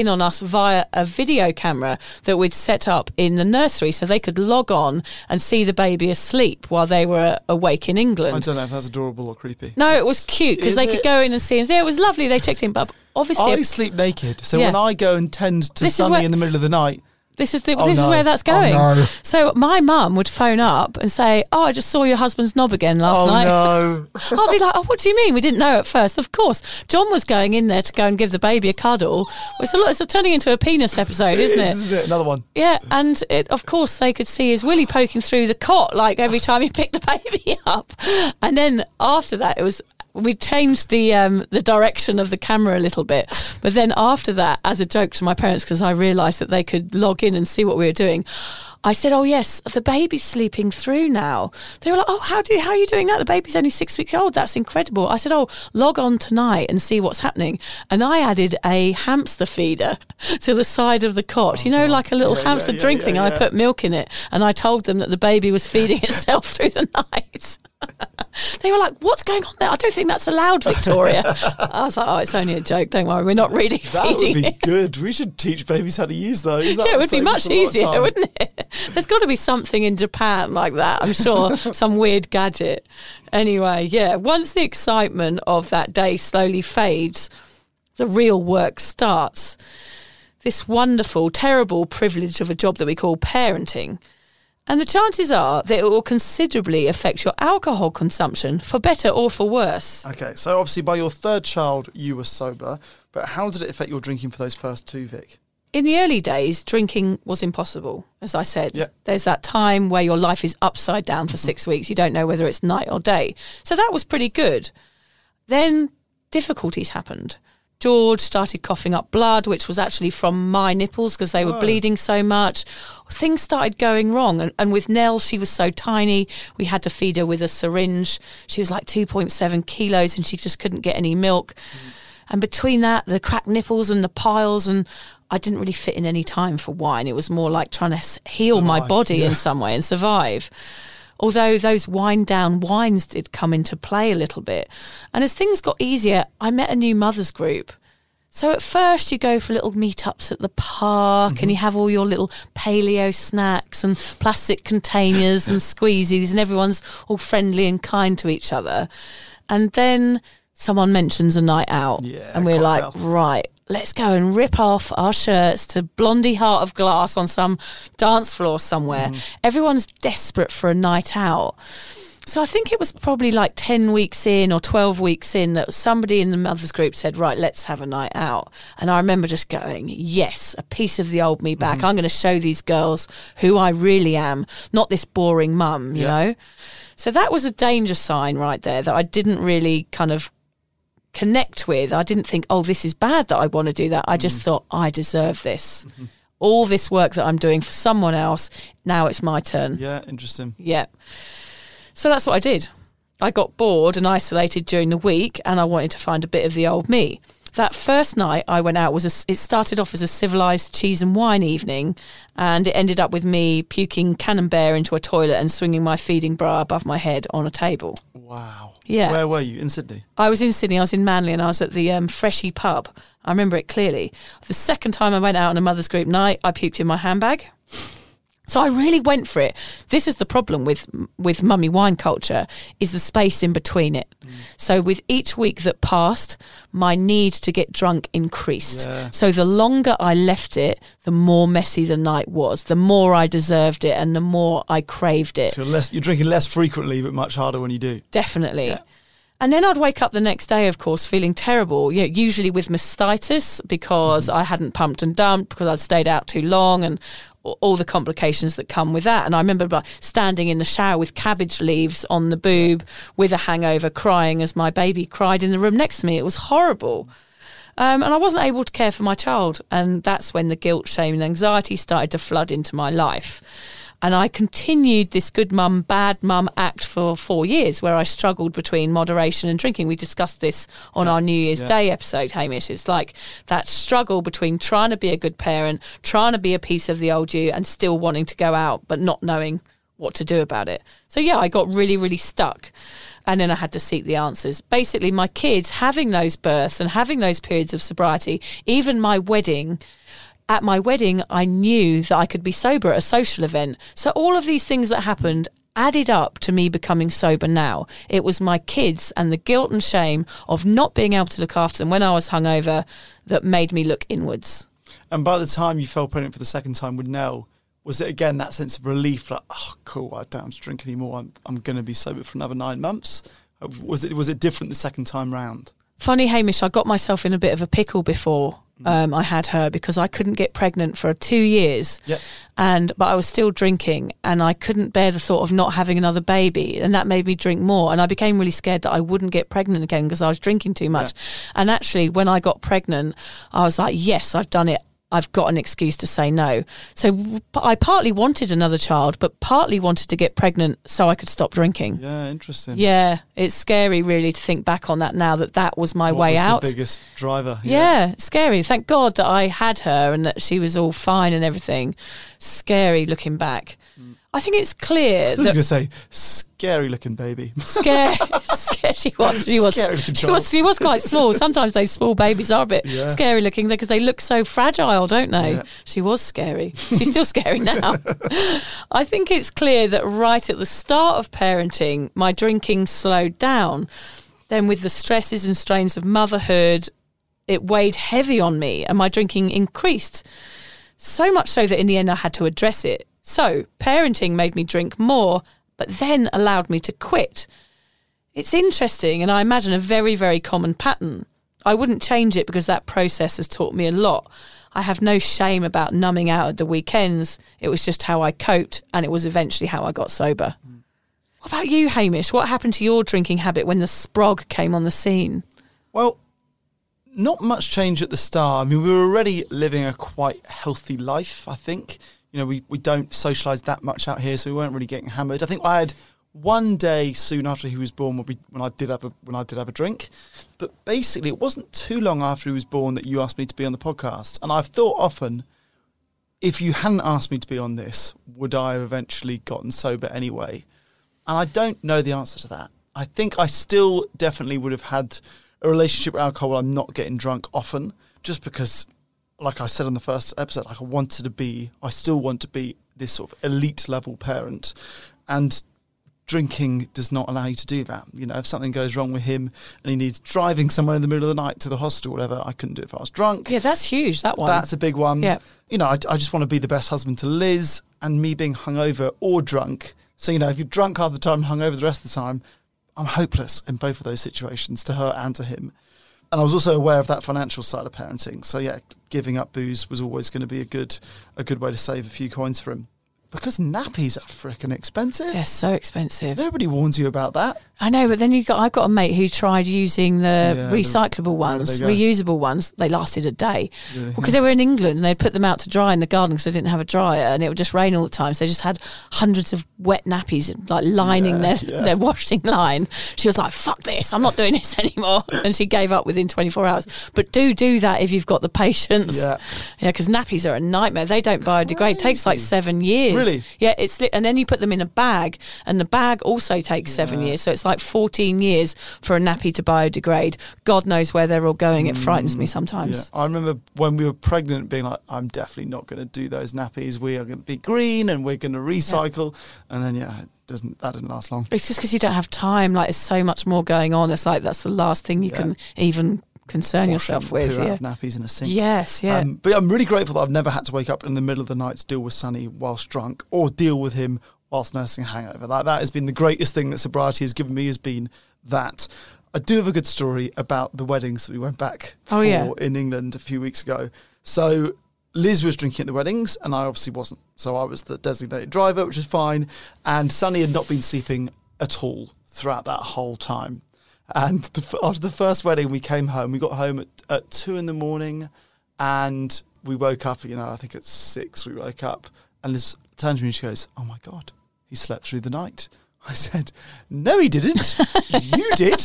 on us via a video camera that we'd set up in the nursery, so they could log on and see the baby asleep while they were awake in England. I don't know if that's adorable or creepy. No, it was cute because they could go in and see, and it was lovely. They checked in, but obviously I sleep naked, so when I go and tend to Sunny in the middle of the night. This is where that's going. Oh, no. So my mum would phone up and say, oh, I just saw your husband's knob again last night. No. I'll be like, oh, what do you mean? We didn't know at first. Of course. John was going in there to go and give the baby a cuddle. It's turning into a penis episode, isn't it? Another one. Yeah, and of course they could see his willy poking through the cot like every time he picked the baby up. And then after that, we changed the direction of the camera a little bit. But then after that, as a joke to my parents, because I realised that they could log in and see what we were doing, I said, oh, yes, the baby's sleeping through now. They were like, oh, how are you doing that? The baby's only 6 weeks old. That's incredible. I said, oh, log on tonight and see what's happening. And I added a hamster feeder to the side of the cot, like a little hamster drink thing. And I put milk in it. And I told them that the baby was feeding itself through the night. They were like, what's going on there? I don't think that's allowed, Victoria. I was like, oh, it's only a joke. Don't worry. We're not really feeding it. That would be good. We should teach babies how to use those. That it would be much easier, wouldn't it? There's got to be something in Japan like that, I'm sure. Some weird gadget. Anyway, once the excitement of that day slowly fades, the real work starts. This wonderful, terrible privilege of a job that we call parenting. And the chances are that it will considerably affect your alcohol consumption, for better or for worse. Okay, so obviously by your third child, you were sober, but how did it affect your drinking for those first two, Vic? In the early days, drinking was impossible, as I said. Yeah. There's that time where your life is upside down for 6 weeks. You don't know whether it's night or day. So that was pretty good. Then difficulties happened. George started coughing up blood, which was actually from my nipples because they were bleeding so much. Things started going wrong. And with Nell, she was so tiny, we had to feed her with a syringe. She was like 2.7 kilos and she just couldn't get any milk. Mm. And between that, the cracked nipples and the piles, and I didn't really fit in any time for wine. It was more like trying to heal my body in some way and survive. Although those wind-down wines did come into play a little bit. And as things got easier, I met a new mother's group. So at first you go for little meetups at the park and you have all your little paleo snacks and plastic containers and squeezies, and everyone's all friendly and kind to each other. And then someone mentions a night out and we're like, right, let's go and rip off our shirts to Blondie Heart of Glass on some dance floor somewhere. Everyone's desperate for a night out. So I think it was probably like 10 weeks in or 12 weeks in that somebody in the mother's group said, right, let's have a night out. And I remember just going, yes, a piece of the old me back. I'm going to show these girls who I really am, not this boring mum, you know. So that was a danger sign right there that I didn't really kind of connect with. I didn't think, oh, this is bad that I want to do that. I just thought, I deserve this. All this work that I'm doing for someone else, now it's my turn. Yeah, interesting. Yeah. So that's what I did. I got bored and isolated during the week and I wanted to find a bit of the old me. that first night I went out it started off as a civilised cheese and wine evening, and it ended up with me puking Canon Bear into a toilet and swinging my feeding bra above my head on a table. Wow. Yeah. Where were you? In Sydney? I was in Sydney. I was in Manly, and I was at the Freshie pub. I remember it clearly. The second time I went out on a mother's group night, I puked in my handbag. So I really went for it. This is the problem with mummy wine culture, is the space in between it. Mm. So with each week that passed, my need to get drunk increased. Yeah. So the longer I left it, the more messy the night was, the more I deserved it and the more I craved it. So you're drinking less frequently but much harder when you do. Definitely. Yeah. And then I'd wake up the next day, of course, feeling terrible, you know, usually with mastitis because I hadn't pumped and dumped, because I'd stayed out too long and all the complications that come with that. And I remember standing in the shower with cabbage leaves on the boob with a hangover, crying as my baby cried in the room next to me. It was horrible. And I wasn't able to care for my child. And that's when the guilt, shame and anxiety started to flood into my life. And I continued this good mum, bad mum act for 4 years, where I struggled between moderation and drinking. We discussed this on our New Year's Day episode, Hamish. It's like that struggle between trying to be a good parent, trying to be a piece of the old you, and still wanting to go out, but not knowing what to do about it. So, yeah, I got really, really stuck. And then I had to seek the answers. Basically, my kids having those births and having those periods of sobriety, even my wedding. At my wedding, I knew that I could be sober at a social event. So all of these things that happened added up to me becoming sober now. It was my kids and the guilt and shame of not being able to look after them when I was hungover that made me look inwards. And by the time you fell pregnant for the second time with Nell, was it again that sense of relief, like, oh, cool, I don't have to drink anymore, I'm going to be sober for another 9 months? Was it different the second time round? Funny, Hamish, I got myself in a bit of a pickle before I had her, because I couldn't get pregnant for 2 years, but I was still drinking, and I couldn't bear the thought of not having another baby, and that made me drink more, and I became really scared that I wouldn't get pregnant again because I was drinking too much. And actually, when I got pregnant, I was like, yes, I've done it, I've got an excuse to say no. So I partly wanted another child, but partly wanted to get pregnant so I could stop drinking. Yeah, interesting. Yeah, it's scary really to think back on that now, that was my way out. What was the biggest driver? Yeah, scary. Thank God that I had her and that she was all fine and everything. Scary looking back. I think it's clear. I was going to say, scary looking baby. Scary. She was quite small. Sometimes those small babies are a bit scary looking because they look so fragile, don't they? Yeah. She was scary. She's still scary now. I think it's clear that right at the start of parenting, my drinking slowed down. Then with the stresses and strains of motherhood, it weighed heavy on me and my drinking increased. So much so that in the end I had to address it. So parenting made me drink more, but then allowed me to quit. It's interesting, and I imagine a very, very common pattern. I wouldn't change it because that process has taught me a lot. I have no shame about numbing out at the weekends. It was just how I coped, and it was eventually how I got sober. What about you, Hamish? What happened to your drinking habit when the sprog came on the scene? Well, not much change at the start. I mean, we were already living a quite healthy life, I think. You know, we don't socialise that much out here, so we weren't really getting hammered. I think I had one day soon after he was born when I did have a drink, but basically it wasn't too long after he was born that you asked me to be on the podcast, and I've thought often, if you hadn't asked me to be on this, would I have eventually gotten sober anyway? And I don't know the answer to that. I think I still definitely would have had a relationship with alcohol where I'm not getting drunk often, just because, like I said on the first episode, like I still want to be this sort of elite level parent, and drinking does not allow you to do that. You know, if something goes wrong with him and he needs driving somewhere in the middle of the night to the hostel or whatever, I couldn't do it if I was drunk. Yeah, that's huge, that one. That's a big one. Yeah. You know, I just want to be the best husband to Liz, and me being hungover or drunk. So, you know, if you're drunk half the time and hungover the rest of the time, I'm hopeless in both of those situations, to her and to him. And I was also aware of that financial side of parenting. So, yeah, giving up booze was always going to be a good way to save a few coins for him. Because nappies are freaking expensive. They're so expensive. Nobody warns you about that. I know, but then I've got a mate who tried using the recyclable ones, reusable ones. They lasted a day. Really? Because they were in England and they'd put them out to dry in the garden because they didn't have a dryer and it would just rain all the time. So they just had hundreds of wet nappies like lining their washing line. She was like, fuck this, I'm not doing this anymore. And she gave up within 24 hours. But do that if you've got the patience. Yeah, because nappies are a nightmare. They don't biodegrade. It takes like 7 years. Really? Yeah, and then you put them in a bag, and the bag also takes 7 years. So it's like 14 years for a nappy to biodegrade. God knows where they're all going. It frightens me sometimes. Yeah. I remember when we were pregnant being like, I'm definitely not going to do those nappies. We are going to be green and we're going to recycle. Yeah. And then, that didn't last long. It's just because you don't have time. Like, there's so much more going on. It's like that's the last thing you can even concern yourself with. Yeah. Nappies in a sink. Yes, yeah. But I'm really grateful that I've never had to wake up in the middle of the night to deal with Sunny whilst drunk or deal with him whilst nursing a hangover. That has been the greatest thing that sobriety has given me, has been that. I do have a good story about the weddings that we went back for in England a few weeks ago. So Liz was drinking at the weddings and I obviously wasn't. So I was the designated driver, which was fine. And Sunny had not been sleeping at all throughout that whole time. And after the first wedding, we came home. We got home at 2 a.m, and we woke up, I think at 6 we woke up. And Liz turned to me and she goes, oh my God, he slept through the night. I said, no, he didn't. You did.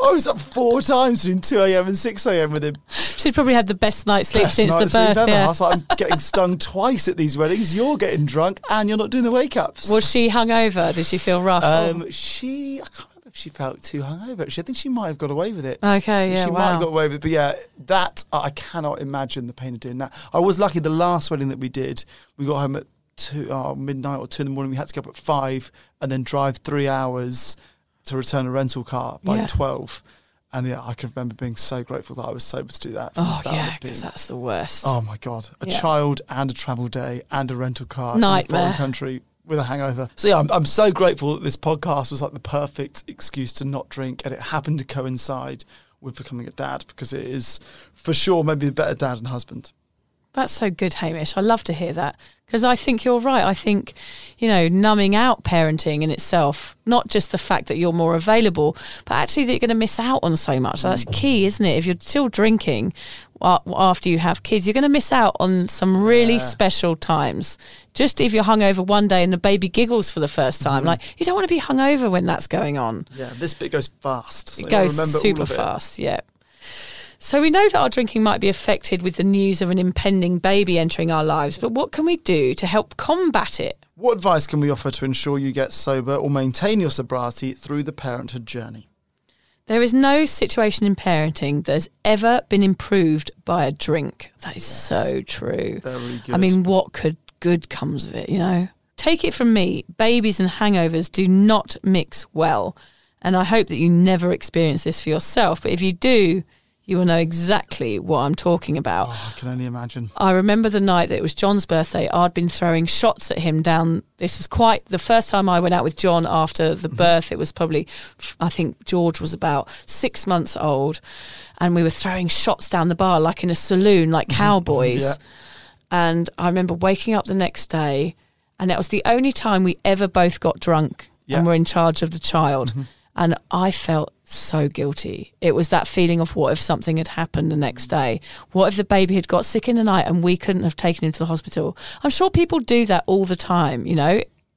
I was up 4 times between 2 a.m. and 6 a.m. with him. She'd probably had the best night's sleep since the birth. Yeah. I was like, I'm getting stung twice at these weddings. You're getting drunk and you're not doing the wake-ups. Was she hungover? Did she feel rough? I can't remember if she felt too hungover, actually. I think she might have got away with it. Okay, yeah, she might have got away with it. But yeah, that, I cannot imagine the pain of doing that. I was lucky the last wedding that we did, we got home at midnight or 2 a.m. We had to get up at 5 and then drive 3 hours to return a rental car by 12. And I can remember being so grateful that I was sober to do that. Oh yeah, because that's the worst. Oh my God, a child and a travel day and a rental car nightmare. In a foreign country with a hangover. So yeah, I'm so grateful that this podcast was like the perfect excuse to not drink, and it happened to coincide with becoming a dad, because it is for sure maybe a better dad and husband. That's so good, Hamish. I love to hear that, because I think you're right. I think, numbing out parenting in itself, not just the fact that you're more available, but actually that you're going to miss out on so much. So that's key, isn't it? If you're still drinking after you have kids, you're going to miss out on some really special times. Just if you're hungover one day and the baby giggles for the first time, you don't want to be hungover when that's going on. Yeah, this bit goes fast. So it goes super fast, yeah. So we know that our drinking might be affected with the news of an impending baby entering our lives, but what can we do to help combat it? What advice can we offer to ensure you get sober or maintain your sobriety through the parenthood journey? There is no situation in parenting that has ever been improved by a drink. That is so true. Very good. I mean, what good comes of it, Take it from me, babies and hangovers do not mix well, and I hope that you never experience this for yourself, but if you do, you will know exactly what I'm talking about. Oh, I can only imagine. I remember the night that it was John's birthday, I'd been throwing shots at him down. This was quite the first time I went out with John after the birth. It was probably, I think George was about 6 months old. And we were throwing shots down the bar, like in a saloon, like cowboys. Yeah. And I remember waking up the next day, and that was the only time we ever both got drunk and were in charge of the child. Mm-hmm. And I felt so guilty. It was that feeling of, what if something had happened the next day? What if the baby had got sick in the night and we couldn't have taken him to the hospital? I'm sure people do that all the time,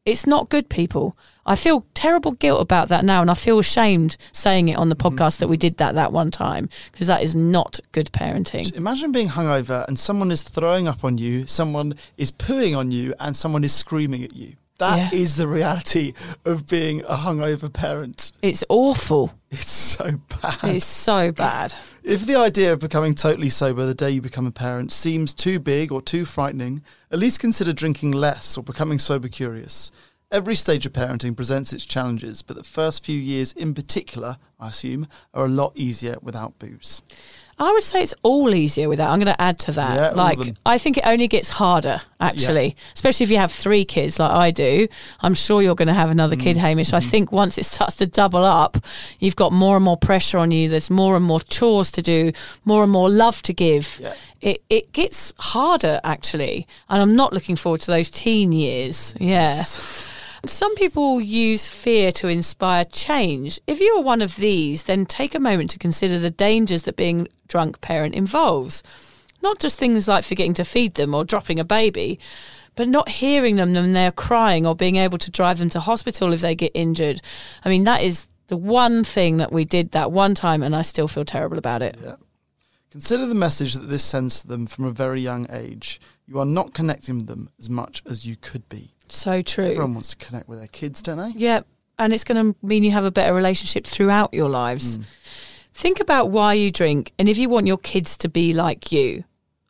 It's not good, people. I feel terrible guilt about that now, and I feel ashamed saying it on the podcast that we did that one time, because that is not good parenting. Just imagine being hungover and someone is throwing up on you, someone is pooing on you, and someone is screaming at you. That is the reality of being a hungover parent. It's awful. It's so bad. It's so bad. If the idea of becoming totally sober the day you become a parent seems too big or too frightening, at least consider drinking less or becoming sober curious. Every stage of parenting presents its challenges, but the first few years in particular, I assume, are a lot easier without booze. I would say it's all easier with that. I'm going to add to that. Yeah, like, I think it only gets harder, actually, especially if you have 3 kids like I do. I'm sure you're going to have another kid, Hamish. I think once it starts to double up, you've got more and more pressure on you. There's more and more chores to do, more and more love to give. Yeah. It gets harder, actually. And I'm not looking forward to those teen years. Yeah. Yes. Some people use fear to inspire change. If you are one of these, then take a moment to consider the dangers that being a drunk parent involves. Not just things like forgetting to feed them or dropping a baby, but not hearing them when they're crying or being able to drive them to hospital if they get injured. I mean, that is the one thing that we did that one time, and I still feel terrible about it. Yeah. Consider the message that this sends to them from a very young age. You are not connecting with them as much as you could be. So true. Everyone wants to connect with their kids, don't they? Yeah, and it's going to mean you have a better relationship throughout your lives. Mm. Think about why you drink and if you want your kids to be like you.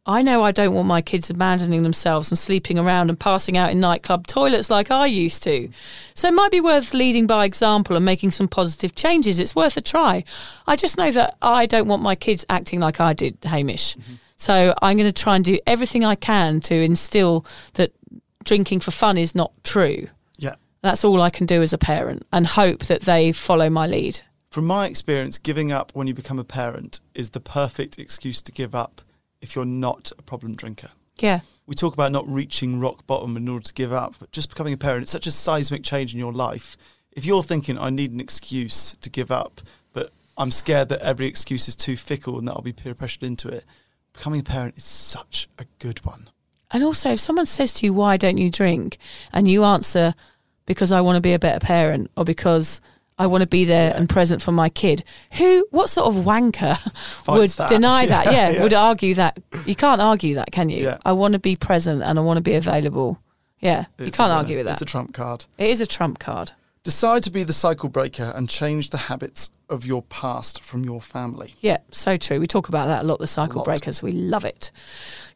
I know I don't want my kids abandoning themselves and sleeping around and passing out in nightclub toilets like I used to. So it might be worth leading by example and making some positive changes. It's worth a try. I just know that I don't want my kids acting like I did, Hamish. Mm-hmm. So I'm going to try and do everything I can to instill that drinking for fun is not true. Yeah. That's all I can do as a parent and hope that they follow my lead. From my experience, giving up when you become a parent is the perfect excuse to give up if you're not a problem drinker. Yeah. We talk about not reaching rock bottom in order to give up, but just becoming a parent, it's such a seismic change in your life. If you're thinking, I need an excuse to give up, but I'm scared that every excuse is too fickle and that I'll be peer pressured into it, becoming a parent is such a good one. And also, if someone says to you, why don't you drink? And you answer, because I want to be a better parent or because I want to be there and present for my kid. What sort of wanker would deny that? Yeah, would argue that. You can't argue that, can you? Yeah. I want to be present and I want to be available. Yeah, you can't argue with that. It's a trump card. It is a trump card. Decide to be the cycle breaker and change the habits of your past from your family. Yeah, so true. We talk about that a lot, the cycle breakers. We love it.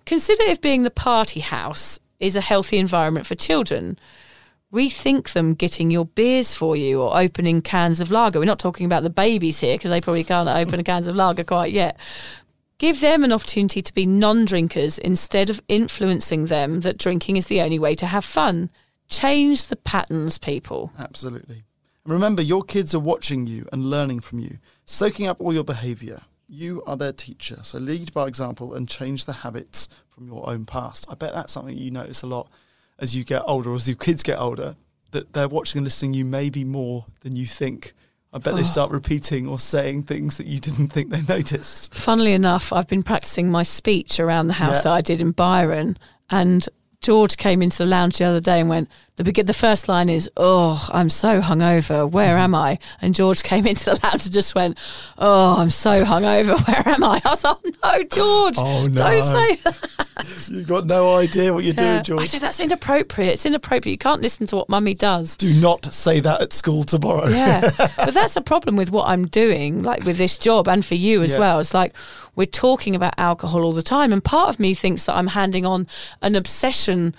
Consider if being the party house is a healthy environment for children. Rethink them getting your beers for you or opening cans of lager. We're not talking about the babies here because they probably can't open cans of lager quite yet. Give them an opportunity to be non-drinkers instead of influencing them that drinking is the only way to have fun. Change the patterns, people. Absolutely. And remember, your kids are watching you and learning from you, soaking up all your behaviour. You are their teacher, so lead by example and change the habits from your own past. I bet that's something you notice a lot as you get older, or as your kids get older, that they're watching and listening to you maybe more than you think. I bet they start repeating or saying things that you didn't think they noticed. Funnily enough, I've been practising my speech around the house that I did in Byron, and George came into the lounge the other day and went, the first line is, oh, I'm so hungover, where am I? And George came into the lounge and just went, oh, I'm so hungover, where am I? I was like, no, George, don't say that. You've got no idea what you're doing, George. I said, that's inappropriate. It's inappropriate. You can't listen to what mummy does. Do not say that at school tomorrow. Yeah, but that's a problem with what I'm doing, like with this job and for you as well. It's like we're talking about alcohol all the time, and part of me thinks that I'm handing on an obsession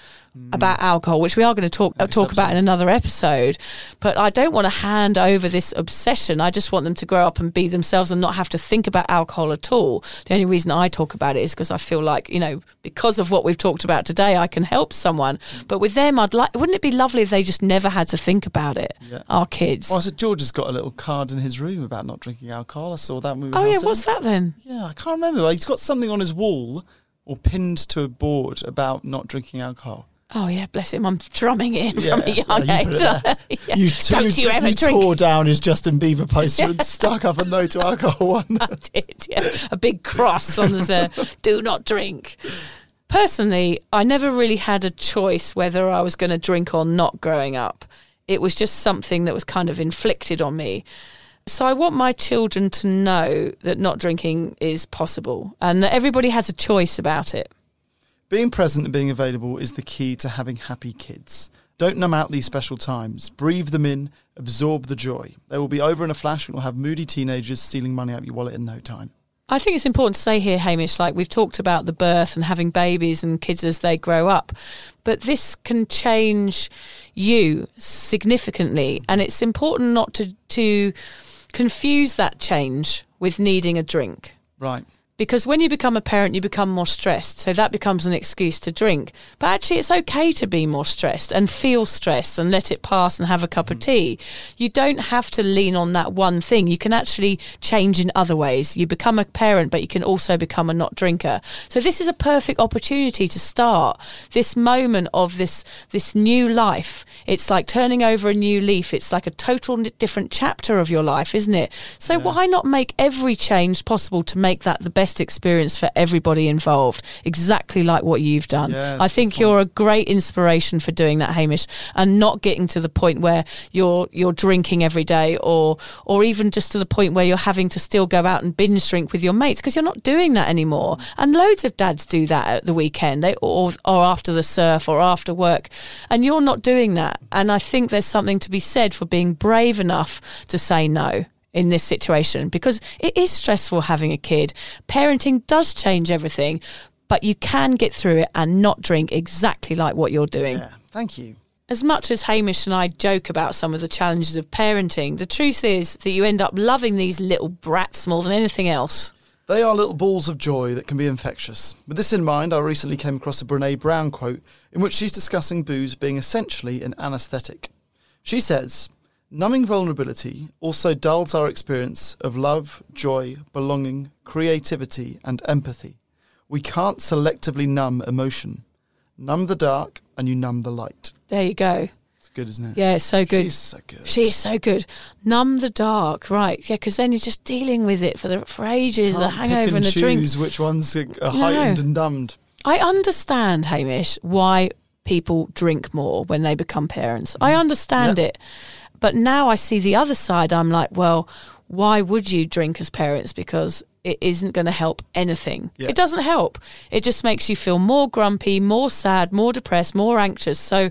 about alcohol, which we are going to talk about in another episode, but I don't want to hand over this obsession. I just want them to grow up and be themselves and not have to think about alcohol at all. The only reason I talk about it is because I feel like, because of what we've talked about today, I can help someone. But with them, wouldn't it be lovely if they just never had to think about it, our kids? Well, I said George has got a little card in his room about not drinking alcohol. I saw that movie. Oh, yeah, what's that then? Yeah, I can't remember. He's got something on his wall or pinned to a board about not drinking alcohol. Oh, yeah, bless him. I'm drumming it in from a young age. Don't you ever drink. You tore down his Justin Bieber poster and stuck up a no to alcohol one. I did, a big cross on the do not drink. Personally, I never really had a choice whether I was going to drink or not growing up. It was just something that was kind of inflicted on me. So I want my children to know that not drinking is possible and that everybody has a choice about it. Being present and being available is the key to having happy kids. Don't numb out these special times. Breathe them in. Absorb the joy. They will be over in a flash and we'll have moody teenagers stealing money out of your wallet in no time. I think it's important to say here, Hamish, like we've talked about the birth and having babies and kids as they grow up, but this can change you significantly. And it's important not to confuse that change with needing a drink. Right. Because when you become a parent, you become more stressed. So that becomes an excuse to drink. But actually, it's okay to be more stressed and feel stressed and let it pass and have a cup of tea. You don't have to lean on that one thing. You can actually change in other ways. You become a parent, but you can also become a not drinker. So this is a perfect opportunity to start this moment of this new life. It's like turning over a new leaf. It's like a total different chapter of your life, isn't it? So why not make every change possible to make that the best experience for everybody involved, exactly like what you've done. Yes, I think you're a great inspiration for doing that, Hamish, and not getting to the point where you're drinking every day or even just to the point where you're having to still go out and binge drink with your mates, because you're not doing that anymore. And loads of dads do that at the weekend or after the surf or after work, and you're not doing that. And I think there's something to be said for being brave enough to say no in this situation, because it is stressful having a kid. Parenting does change everything, but you can get through it and not drink, exactly like what you're doing. Yeah, thank you. As much as Hamish and I joke about some of the challenges of parenting, the truth is that you end up loving these little brats more than anything else. They are little balls of joy that can be infectious. With this in mind, I recently came across a Brené Brown quote in which she's discussing booze being essentially an anaesthetic. She says, "Numbing vulnerability also dulls our experience of love, joy, belonging, creativity and empathy. We can't selectively numb emotion. Numb the dark and you numb the light." There you go. It's good, isn't it? Yeah, it's so good. She's so good. She's so good. Numb the dark, right. Yeah, because then you're just dealing with it for ages, the hangover and the drink. Choose which ones are heightened and numbed. I understand, Hamish, why people drink more when they become parents. I understand it. But now I see the other side. I'm like, well, why would you drink as parents? Because it isn't going to help anything. Yeah. It doesn't help. It just makes you feel more grumpy, more sad, more depressed, more anxious. So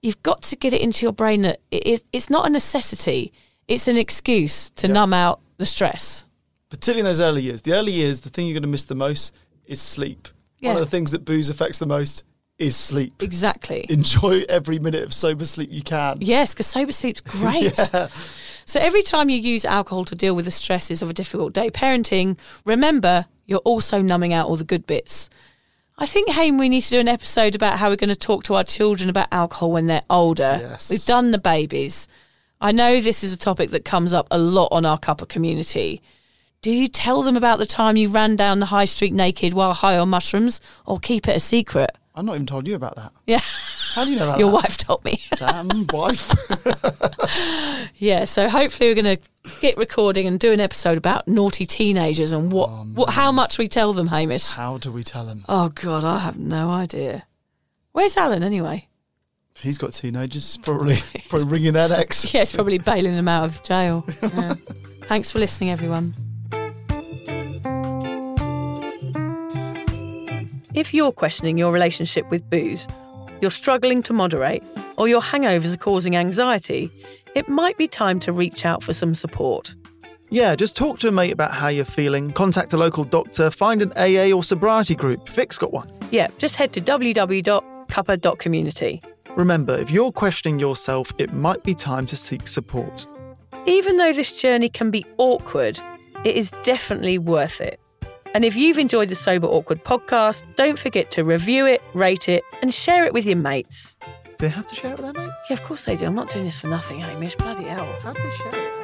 you've got to get it into your brain that it's not a necessity. It's an excuse to numb out the stress. Particularly in those early years. The early years, the thing you're going to miss the most is sleep. Yeah. One of the things that booze affects the most is sleep. Exactly. Enjoy every minute of sober sleep you can. Yes, because sober sleep's great. So every time you use alcohol to deal with the stresses of a difficult day parenting, remember, you're also numbing out all the good bits. I think, Haim, we need to do an episode about how we're going to talk to our children about alcohol when they're older. Yes. We've done the babies. I know this is a topic that comes up a lot on our cuppa community. Do you tell them about the time you ran down the high street naked while high on mushrooms, or keep it a secret? I've not even told you about that. Yeah. How do you know about that? Your wife told me. Damn wife. Yeah, so hopefully we're going to get recording and do an episode about naughty teenagers and how much we tell them, Hamish. How do we tell them? Oh, God, I have no idea. Where's Alan, anyway? He's got teenagers, probably ringing their necks. Yeah, he's probably bailing them out of jail. Yeah. Thanks for listening, everyone. If you're questioning your relationship with booze, you're struggling to moderate, or your hangovers are causing anxiety, it might be time to reach out for some support. Yeah, just talk to a mate about how you're feeling, contact a local doctor, find an AA or sobriety group. Vic's got one. Yeah, just head to www.cuppa.community. Remember, if you're questioning yourself, it might be time to seek support. Even though this journey can be awkward, it is definitely worth it. And if you've enjoyed the Sober Awkward podcast, don't forget to review it, rate it, and share it with your mates. Do they have to share it with their mates? Yeah, of course they do. I'm not doing this for nothing, Hamish. Bloody hell. How do they share it?